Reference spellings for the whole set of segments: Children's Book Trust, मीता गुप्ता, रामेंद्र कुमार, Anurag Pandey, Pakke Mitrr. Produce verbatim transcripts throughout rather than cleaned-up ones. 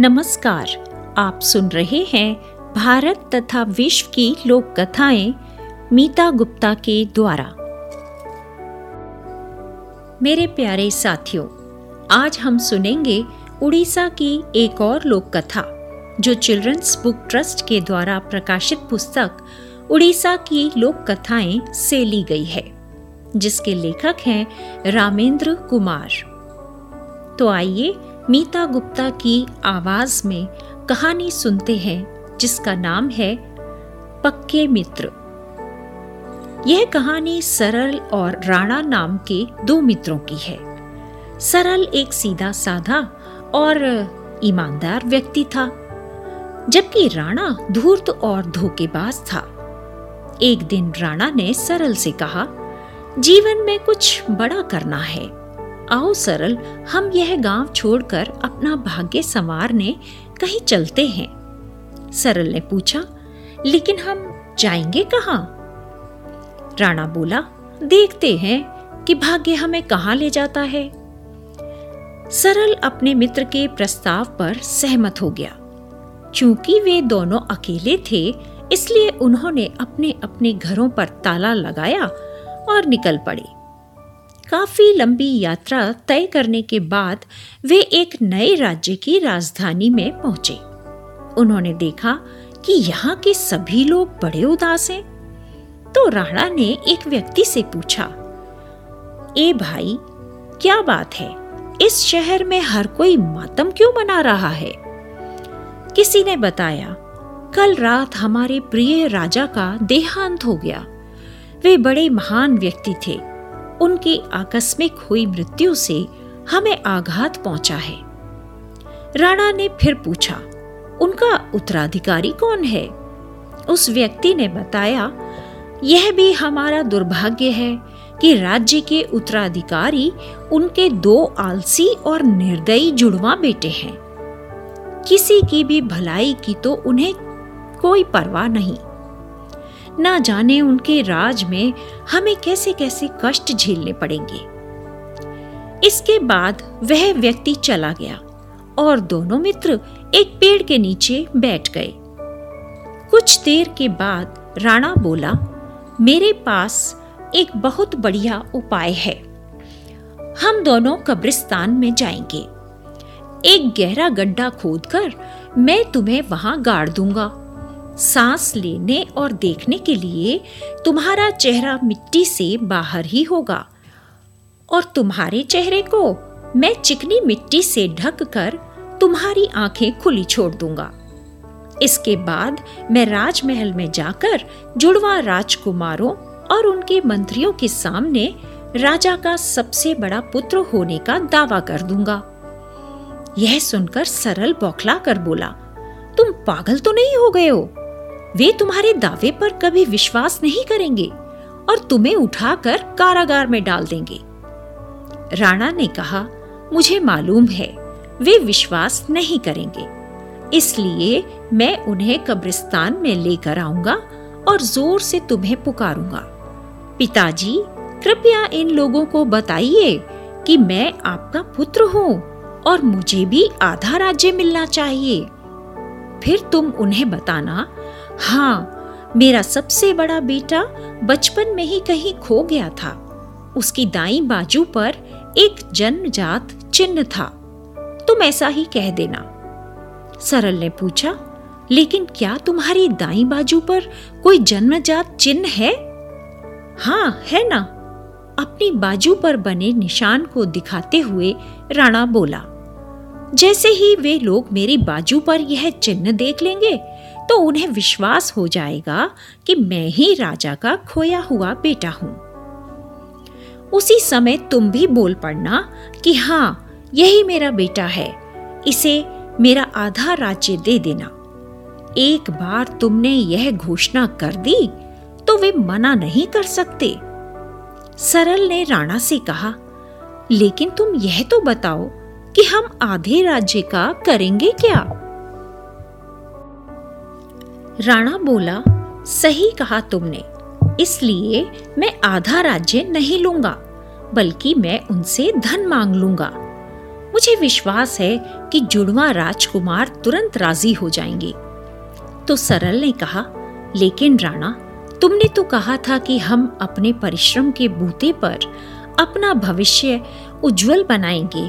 नमस्कार, आप सुन रहे हैं भारत तथा विश्व की लोक कथाएं मीता गुप्ता के द्वारा। मेरे प्यारे साथियों, आज हम सुनेंगे उड़ीसा की एक और लोक कथा जो चिल्ड्रंस बुक ट्रस्ट के द्वारा प्रकाशित पुस्तक उड़ीसा की लोक कथाएं से ली गई है, जिसके लेखक हैं रामेंद्र कुमार। तो आइए मीता गुप्ता की आवाज में कहानी सुनते हैं, जिसका नाम है पक्के मित्र। यह कहानी सरल और राणा नाम के दो मित्रों की है। सरल एक सीधा साधा और ईमानदार व्यक्ति था, जबकि राणा धूर्त और धोखेबाज था। एक दिन राणा ने सरल से कहा, जीवन में कुछ बड़ा करना है, आओ सरल, हम यह गांव छोड़कर अपना भाग्य संवारने कहीं चलते हैं। सरल ने पूछा, लेकिन हम जाएंगे कहाँ? राणा बोला, देखते हैं कि भाग्य हमें कहाँ ले जाता है। सरल अपने मित्र के प्रस्ताव पर सहमत हो गया। चूंकि वे दोनों अकेले थे, इसलिए उन्होंने अपने अपने घरों पर ताला लगाया और निकल पड़े। काफी लंबी यात्रा तय करने के बाद वे एक नए राज्य की राजधानी में पहुंचे। उन्होंने देखा कि यहाँ के सभी लोग बड़े उदास हैं। तो राणा ने एक व्यक्ति से पूछा, ए भाई, क्या बात है, इस शहर में हर कोई मातम क्यों मना रहा है? किसी ने बताया, कल रात हमारे प्रिय राजा का देहांत हो गया। वे बड़े महान व्यक्ति थे, उनकी आकस्मिक हुई मृत्यु से हमें आघात पहुंचा है। राणा ने फिर पूछा, उनका उत्तराधिकारी कौन है? उस व्यक्ति ने बताया, यह भी हमारा दुर्भाग्य है कि राज्य के उत्तराधिकारी उनके दो आलसी और निर्दयी जुड़वा बेटे हैं। किसी की भी भलाई की तो उन्हें कोई परवाह नहीं। ना जाने उनके राज में हमें कैसे कैसे कष्ट झेलने पड़ेंगे। इसके बाद वह व्यक्ति चला गया और दोनों मित्र एक पेड़ के नीचे बैठ गए। कुछ देर के बाद राणा बोला, मेरे पास एक बहुत बढ़िया उपाय है। हम दोनों कब्रिस्तान में जाएंगे। एक गहरा गड्ढा खोदकर मैं तुम्हें वहां गाड़ दूंगा। सांस लेने और देखने के लिए तुम्हारा चेहरा मिट्टी से बाहर ही होगा और तुम्हारे चेहरे को मैं चिकनी मिट्टी से ढककर तुम्हारी आंखें खुली छोड़ दूंगा। इसके बाद मैं राजमहल में जाकर जुड़वा राजकुमारों और उनके मंत्रियों के सामने राजा का सबसे बड़ा पुत्र होने का दावा कर दूंगा। यह सुनकर सरल बौखला कर बोला, तुम पागल तो नहीं हो गए हो? वे तुम्हारे दावे पर कभी विश्वास नहीं करेंगे और तुम्हें उठाकर कारागार में डाल देंगे। राणा ने कहा, मुझे मालूम है वे विश्वास नहीं करेंगे, इसलिए मैं उन्हें कब्रिस्तान में लेकर आऊंगा और जोर से तुम्हें पुकारूंगा, पिताजी कृपया इन लोगों को बताइए कि मैं आपका पुत्र हूँ और मुझे भी आधा राज्य मिलना चाहिए। फिर तुम उन्हें बताना, हाँ, मेरा सबसे बड़ा बेटा बचपन में ही कहीं खो गया था। उसकी दाईं बाजू पर एक जन्मजात चिन्ह था। तुम ऐसा ही कह देना। सरल ने पूछा, लेकिन क्या तुम्हारी दाईं बाजू पर कोई जन्मजात चिन्ह है? हाँ, है ना। अपनी बाजू पर बने निशान को दिखाते हुए राणा बोला, जैसे ही वे लोग मेरी बाजू पर यह चिन्ह देख लेंगे तो उन्हें विश्वास हो जाएगा कि मैं ही राजा का खोया हुआ बेटा हूं। उसी समय तुम भी बोल पड़ना कि हाँ, यही मेरा बेटा है, इसे मेरा आधा राज्य दे देना। एक बार तुमने यह घोषणा कर दी तो वे मना नहीं कर सकते। सरल ने राणा से कहा, लेकिन तुम यह तो बताओ कि हम आधे राज्य का करेंगे क्या? राणा बोला, सही कहा तुमने, इसलिए मैं आधा राज्य नहीं लूंगा, बल्कि मैं उनसे धन मांग लूंगा। मुझे विश्वास है कि जुड़वा राजकुमार तुरंत राजी हो जाएंगे। तो सरल ने कहा, लेकिन राणा, तुमने तो कहा था कि हम अपने परिश्रम के बूते पर अपना भविष्य उज्जवल बनाएंगे।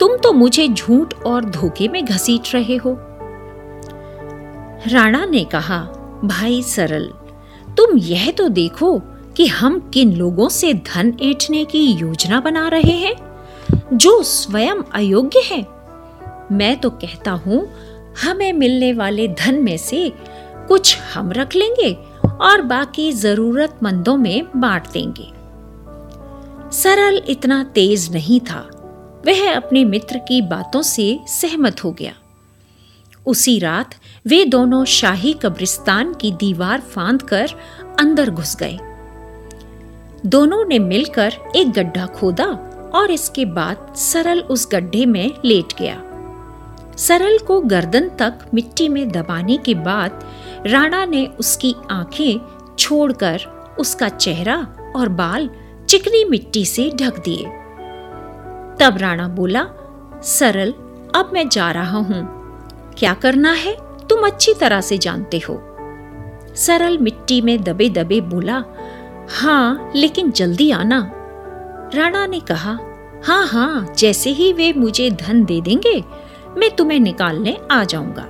तुम तो मुझे झूठ और धोखे में घसीट रहे हो। राणा ने कहा, भाई सरल, तुम यह तो देखो कि हम किन लोगों से धन ऐंठने की योजना बना रहे हैं जो स्वयं अयोग्य हैं। मैं तो कहता हूँ हमें मिलने वाले धन में से कुछ हम रख लेंगे और बाकी जरूरतमंदों में बांट देंगे। सरल इतना तेज नहीं था, वह अपने मित्र की बातों से सहमत हो गया। उसी रात वे दोनों शाही कब्रिस्तान की दीवार फांदकर अंदर घुस गए। दोनों ने मिलकर एक गड्ढा खोदा और इसके बाद सरल उस गड्ढे में लेट गया। सरल को गर्दन तक मिट्टी में दबाने के बाद राणा ने उसकी आंखें छोड़कर उसका चेहरा और बाल चिकनी मिट्टी से ढक दिए। तब राणा बोला, सरल, अब मैं जा रहा हूं, क्या करना है तुम अच्छी तरह से जानते हो। सरल मिट्टी में दबे दबे बोला, हाँ, लेकिन जल्दी आना। राणा ने कहा, हाँ हाँ, जैसे ही वे मुझे धन दे देंगे मैं तुम्हें निकालने आ जाऊंगा।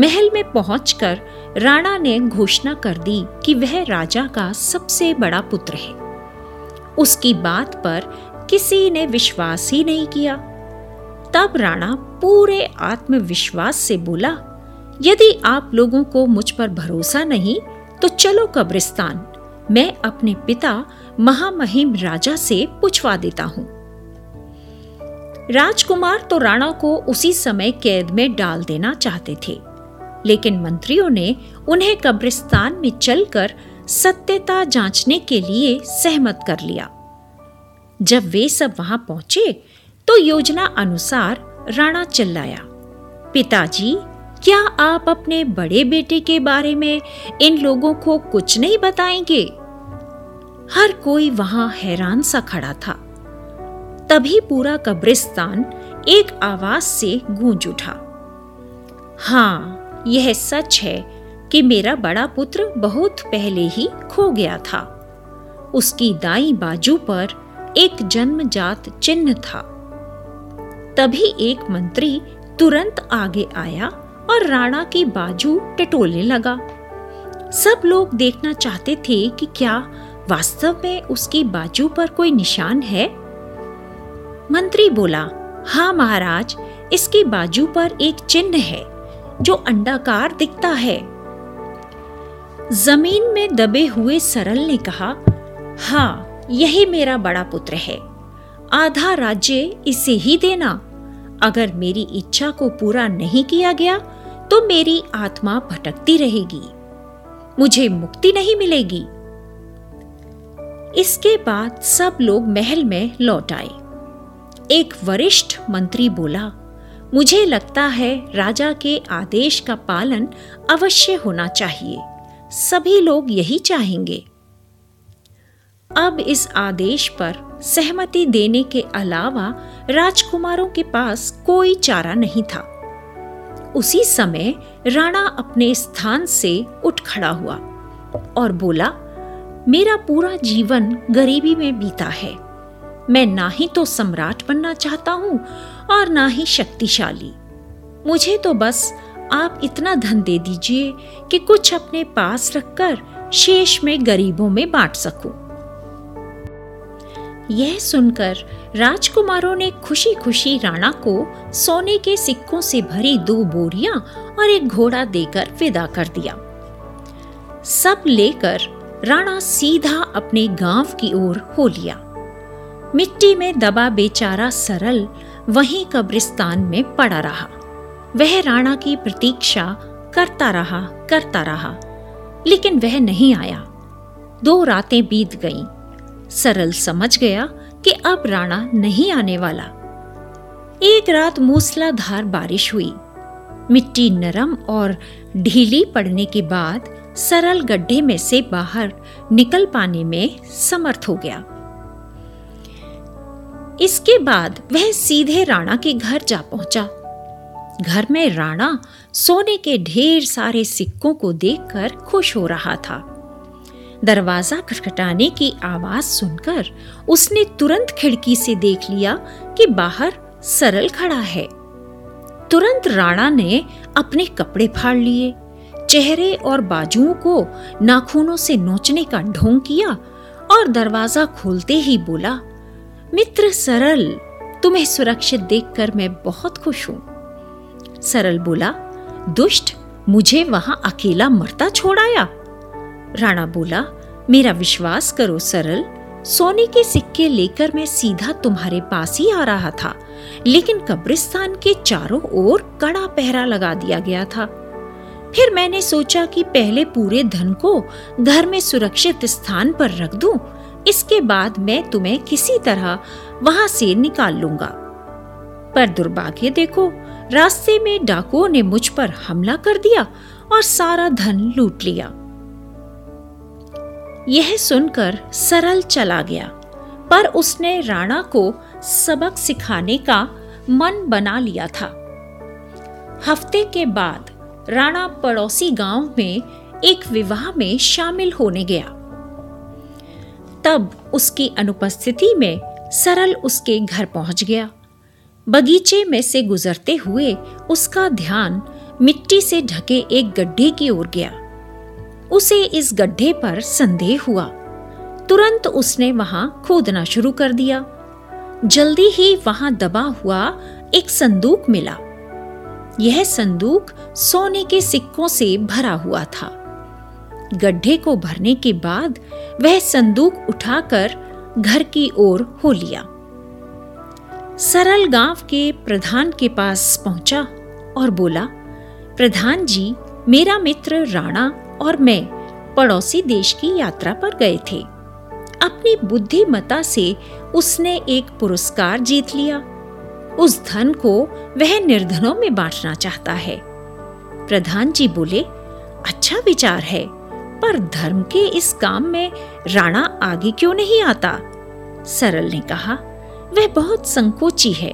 महल में पहुंचकर राणा ने घोषणा कर दी कि वह राजा का सबसे बड़ा पुत्र है। उसकी बात पर किसी ने विश्वास ही नहीं किया। तब राणा पूरे आत्मविश्वास से बोला, यदि आप लोगों को मुझ पर भरोसा नहीं तो चलो कब्रिस्तान, मैं अपने पिता महामहिम राजा से पूछवा देता हूं। राजकुमार तो राणा को उसी समय कैद में डाल देना चाहते थे, लेकिन मंत्रियों ने उन्हें कब्रिस्तान में चलकर सत्यता जांचने के लिए सहमत कर लिया। जब वे सब वहां पहुंचे तो योजना अनुसार राणा चिल्लाया, पिताजी, क्या आप अपने बड़े बेटे के बारे में इन लोगों को कुछ नहीं बताएंगे? हर कोई वहां हैरान सा खड़ा था। तभी पूरा कब्रिस्तान एक आवाज से गूंज उठा, हाँ, यह सच है कि मेरा बड़ा पुत्र बहुत पहले ही खो गया था। उसकी दाईं बाजू पर एक जन्मजात चिन्ह था। तभी एक मंत्री तुरंत आगे आया और राणा की बाजू टटोलने लगा। सब लोग देखना चाहते थे कि क्या वास्तव में उसकी बाजू पर कोई निशान है। मंत्री बोला, हाँ महाराज, इसकी बाजू पर एक चिन्ह है जो अंडाकार दिखता है। जमीन में दबे हुए सरल ने कहा, हाँ, यही मेरा बड़ा पुत्र है। आधा राज्य इसे ही देना। अगर मेरी इच्छा को पूरा नहीं किया गया तो मेरी आत्मा भटकती रहेगी, मुझे मुक्ति नहीं मिलेगी। इसके बाद सब लोग महल में लौट आए। एक वरिष्ठ मंत्री बोला, मुझे लगता है राजा के आदेश का पालन अवश्य होना चाहिए, सभी लोग यही चाहेंगे। अब इस आदेश पर सहमति देने के अलावा राजकुमारों के पास कोई चारा नहीं था। उसी समय राणा अपने स्थान से उठ खड़ा हुआ और बोला, मेरा पूरा जीवन गरीबी में बीता है। मैं ना ही तो सम्राट बनना चाहता हूँ और ना ही शक्तिशाली। मुझे तो बस आप इतना धन दे दीजिए कि कुछ अपने पास रखकर शेष में गरीबों में बांट सकूं। यह सुनकर राजकुमारों ने खुशी खुशी राणा को सोने के सिक्कों से भरी दो बोरियां और एक घोड़ा देकर विदा कर दिया। सब लेकर राणा सीधा अपने गांव की ओर हो लिया। मिट्टी में दबा बेचारा सरल वहीं कब्रिस्तान में पड़ा रहा। वह राणा की प्रतीक्षा करता रहा करता रहा लेकिन वह नहीं आया। दो रातें बीत गईं। सरल समझ गया कि अब राणा नहीं आने वाला। एक रात मूसलाधार बारिश हुई। मिट्टी नरम और ढीली पड़ने के बाद सरल गड्ढे में से बाहर निकल पाने में समर्थ हो गया। इसके बाद वह सीधे राणा के घर जा पहुंचा। घर में राणा सोने के ढेर सारे सिक्कों को देखकर खुश हो रहा था। दरवाजा खटखटाने की आवाज सुनकर उसने तुरंत खिड़की से देख लिया कि बाहर सरल खड़ा है। तुरंत राणा ने अपने कपड़े फाड़ लिए, चेहरे और बाजुओं को नाखूनों से नोचने का ढोंग किया और दरवाजा खोलते ही बोला, मित्र सरल, तुम्हें सुरक्षित देखकर मैं बहुत खुश हूँ। सरल बोला, दुष्ट, मुझे वहां अकेला मरता छोड़ाया। राणा बोला, मेरा विश्वास करो सरल, सोने के सिक्के लेकर मैं सीधा तुम्हारे पास ही आ रहा था, लेकिन कब्रिस्तान के चारों ओर कड़ा पहरा लगा दिया गया था। फिर मैंने सोचा कि पहले पूरे धन को घर में सुरक्षित स्थान पर रख दूं, इसके बाद मैं तुम्हें किसी तरह वहां से निकाल लूंगा। पर दुर्भाग्य देखो, रास्ते में डाकुओं ने मुझ पर हमला कर दिया और सारा धन लूट लिया। यह सुनकर सरल चला गया, पर उसने राणा को सबक सिखाने का मन बना लिया था। हफ्ते के बाद राणा पड़ोसी गांव में एक विवाह में शामिल होने गया। तब उसकी अनुपस्थिति में सरल उसके घर पहुंच गया। बगीचे में से गुजरते हुए उसका ध्यान मिट्टी से ढके एक गड्ढे की ओर गया। उसे इस गड्ढे पर संदेह हुआ। तुरंत उसने वहां खोदना शुरू कर दिया। जल्दी ही वहां दबा हुआ एक संदूक मिला। यह संदूक सोने के सिक्कों से भरा हुआ था। गड्ढे को भरने के बाद वह संदूक उठाकर घर की ओर हो लिया। सरल गांव के प्रधान के पास पहुंचा और बोला, प्रधान जी, मेरा मित्र राणा और मैं पड़ोसी देश की यात्रा पर गए थे। अपनी बुद्धिमता से उसने एक पुरस्कार जीत लिया। उस धन को वह निर्धनों में बांटना चाहता है। प्रधान जी बोले, अच्छा विचार है, पर धर्म के इस काम में राणा आगे क्यों नहीं आता? सरल ने कहा, वह बहुत संकोची है,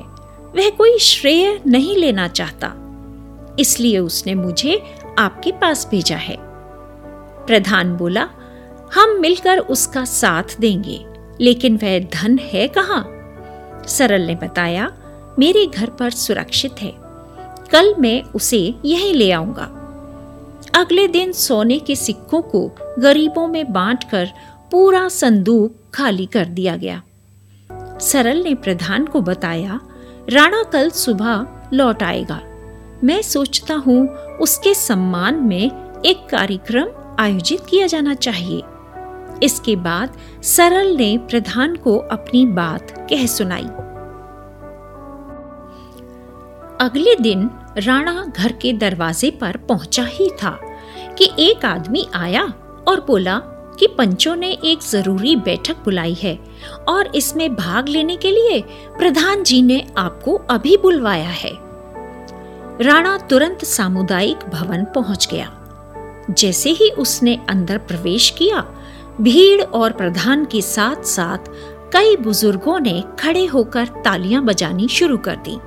वह कोई श्रेय नहीं लेना चाहता, इसलिए उसने मुझे आपके पास भेजा है। प्रधान बोला, हम मिलकर उसका साथ देंगे, लेकिन वह धन है कहाँ? सरल ने बताया, मेरे घर पर सुरक्षित है, कल मैं उसे यहीं ले आऊंगा। अगले दिन सोने के सिक्कों को गरीबों में बांटकर पूरा संदूक खाली कर दिया गया। सरल ने प्रधान को बताया, राणा कल सुबह लौट आएगा। मैं सोचता हूँ उसके सम्मान में एक कार्यक्रम आयोजित किया जाना चाहिए। इसके बाद सरल ने प्रधान को अपनी बात कह सुनाई। अगले दिन राणा घर के दरवाजे पर पहुंचा ही था कि एक आदमी आया और बोला कि पंचों ने एक जरूरी बैठक बुलाई है और इसमें भाग लेने के लिए प्रधान जी ने आपको अभी बुलवाया है। राणा तुरंत सामुदायिक भवन पहुंच गया। जैसे ही उसने अंदर प्रवेश किया, भीड़ और प्रधान के साथ साथ कई बुजुर्गों ने खड़े होकर तालियां बजानी शुरू कर दी।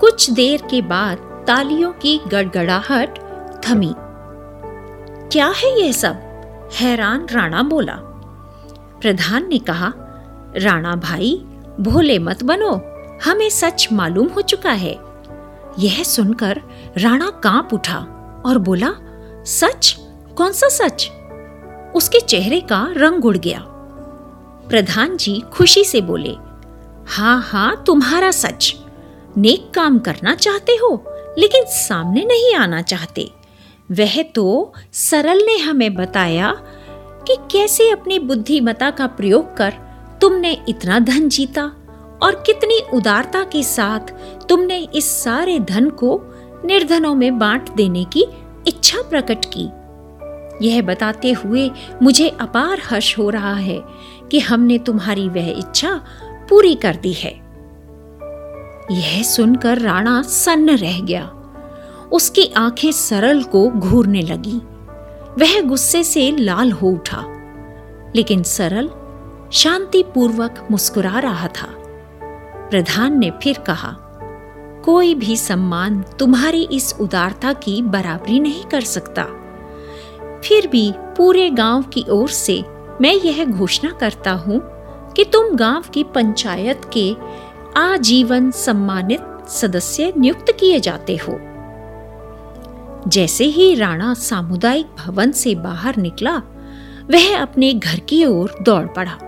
कुछ देर के बाद तालियों की गड़गड़ाहट थमी। क्या है यह सब? हैरान राणा बोला। प्रधान ने कहा, राणा भाई, भोले मत बनो, हमें सच मालूम हो चुका है। यह सुनकर राणा कांप उठा और बोला, सच? कौन सा सच? उसके चेहरे का रंग उड़ गया। प्रधान जी खुशी से बोले, हाँ हाँ, तुम्हारा सच। नेक काम करना चाहते हो, लेकिन सामने नहीं आना चाहते। वह तो सरल ने हमें बताया कि कैसे अपनी बुद्धिमता का प्रयोग कर तुमने इतना धन जीता और कितनी उदारता के साथ तुमने इस सारे धन को निर्धनों में बांट देने की इच्छा प्रकट की। यह बताते हुए मुझे अपार हर्ष हो रहा है कि हमने तुम्हारी वह इच्छा पूरी कर दी है। यह सुनकर राणा सन्न रह गया। उसकी आंखें सरल को घूरने लगी। वह गुस्से से लाल हो उठा। लेकिन सरल शांतिपूर्वक मुस्कुरा रहा था। प्रधान ने फिर कहा, कोई भी सम्मान तुम्हारी इस उदारता की बराबरी नहीं कर सकता। फिर भी पूरे गांव की ओर से मैं यह घोषणा करता हूँ कि तुम गांव की पंचायत के आजीवन सम्मानित सदस्य नियुक्त किए जाते हो। जैसे ही राणा सामुदायिक भवन से बाहर निकला, वह अपने घर की ओर दौड़ पड़ा।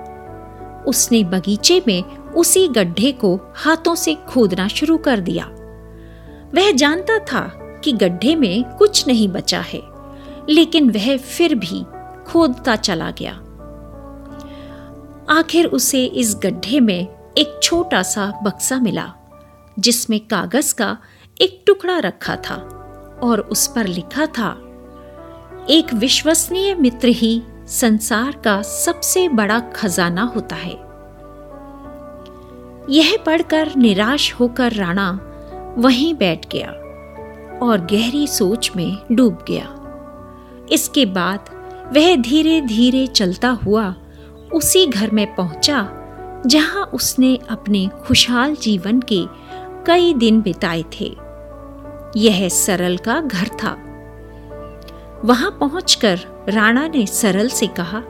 उसने बगीचे में उसी गड्ढे को हाथों से खोदना शुरू कर दिया। वह जानता था कि गड्ढे में कुछ नहीं बचा है, लेकिन वह फिर भी खोदता चला गया। आखिर उसे इस गड्ढे में एक छोटा सा बक्सा मिला, जिसमें कागज का एक टुकड़ा रखा था और उस पर लिखा था, एक विश्वसनीय मित्र ही संसार का सबसे बड़ा खजाना होता है। यह पढ़कर निराश होकर राणा वहीं बैठ गया और गहरी सोच में डूब गया। इसके बाद वह धीरे धीरे चलता हुआ उसी घर में पहुंचा जहां उसने अपने खुशहाल जीवन के कई दिन बिताए थे। यह सरल का घर था। वहां पहुंचकर राणा ने सरल से कहा,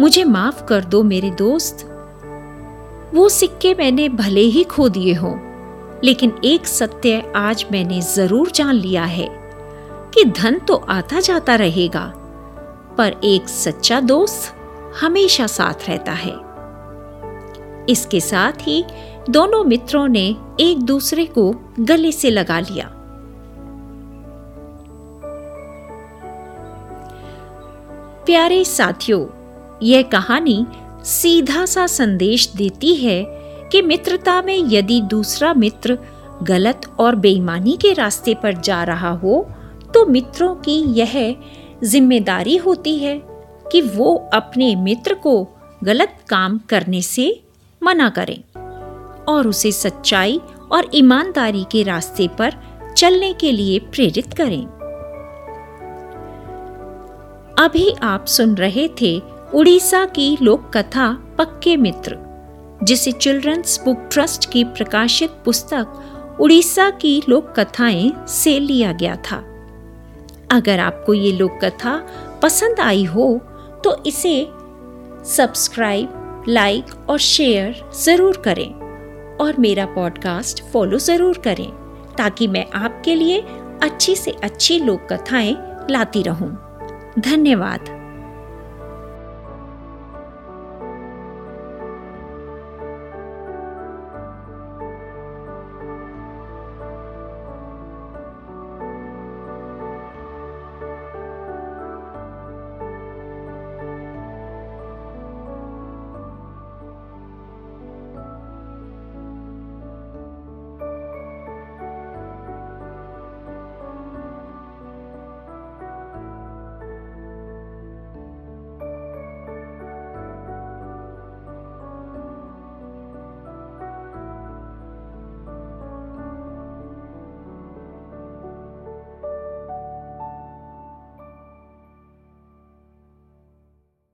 मुझे माफ कर दो मेरे दोस्त, वो सिक्के मैंने भले ही खो दिए हों, लेकिन एक सत्य आज मैंने जरूर जान लिया है कि धन तो आता जाता रहेगा, पर एक सच्चा दोस्त हमेशा साथ रहता है। इसके साथ ही दोनों मित्रों ने एक दूसरे को गले से लगा लिया। प्यारे साथियों, यह कहानी सीधा सा संदेश देती है कि मित्रता में यदि दूसरा मित्र गलत और बेईमानी के रास्ते पर जा रहा हो, तो मित्रों की यह जिम्मेदारी होती है कि वो अपने मित्र को गलत काम करने से मना करें और उसे सच्चाई और ईमानदारी के रास्ते पर चलने के लिए प्रेरित करें। अभी आप सुन रहे थे उड़ीसा की लोक कथा पक्के मित्र, जिसे चिल्ड्रंस बुक ट्रस्ट की प्रकाशित पुस्तक उड़ीसा की लोक कथाएं से लिया गया था। अगर आपको ये लोक कथा पसंद आई हो तो इसे सब्सक्राइब, लाइक और शेयर ज़रूर करें और मेरा पॉडकास्ट फॉलो ज़रूर करें, ताकि मैं आपके लिए अच्छी से अच्छी लोक कथाएं लाती रहूं। धन्यवाद।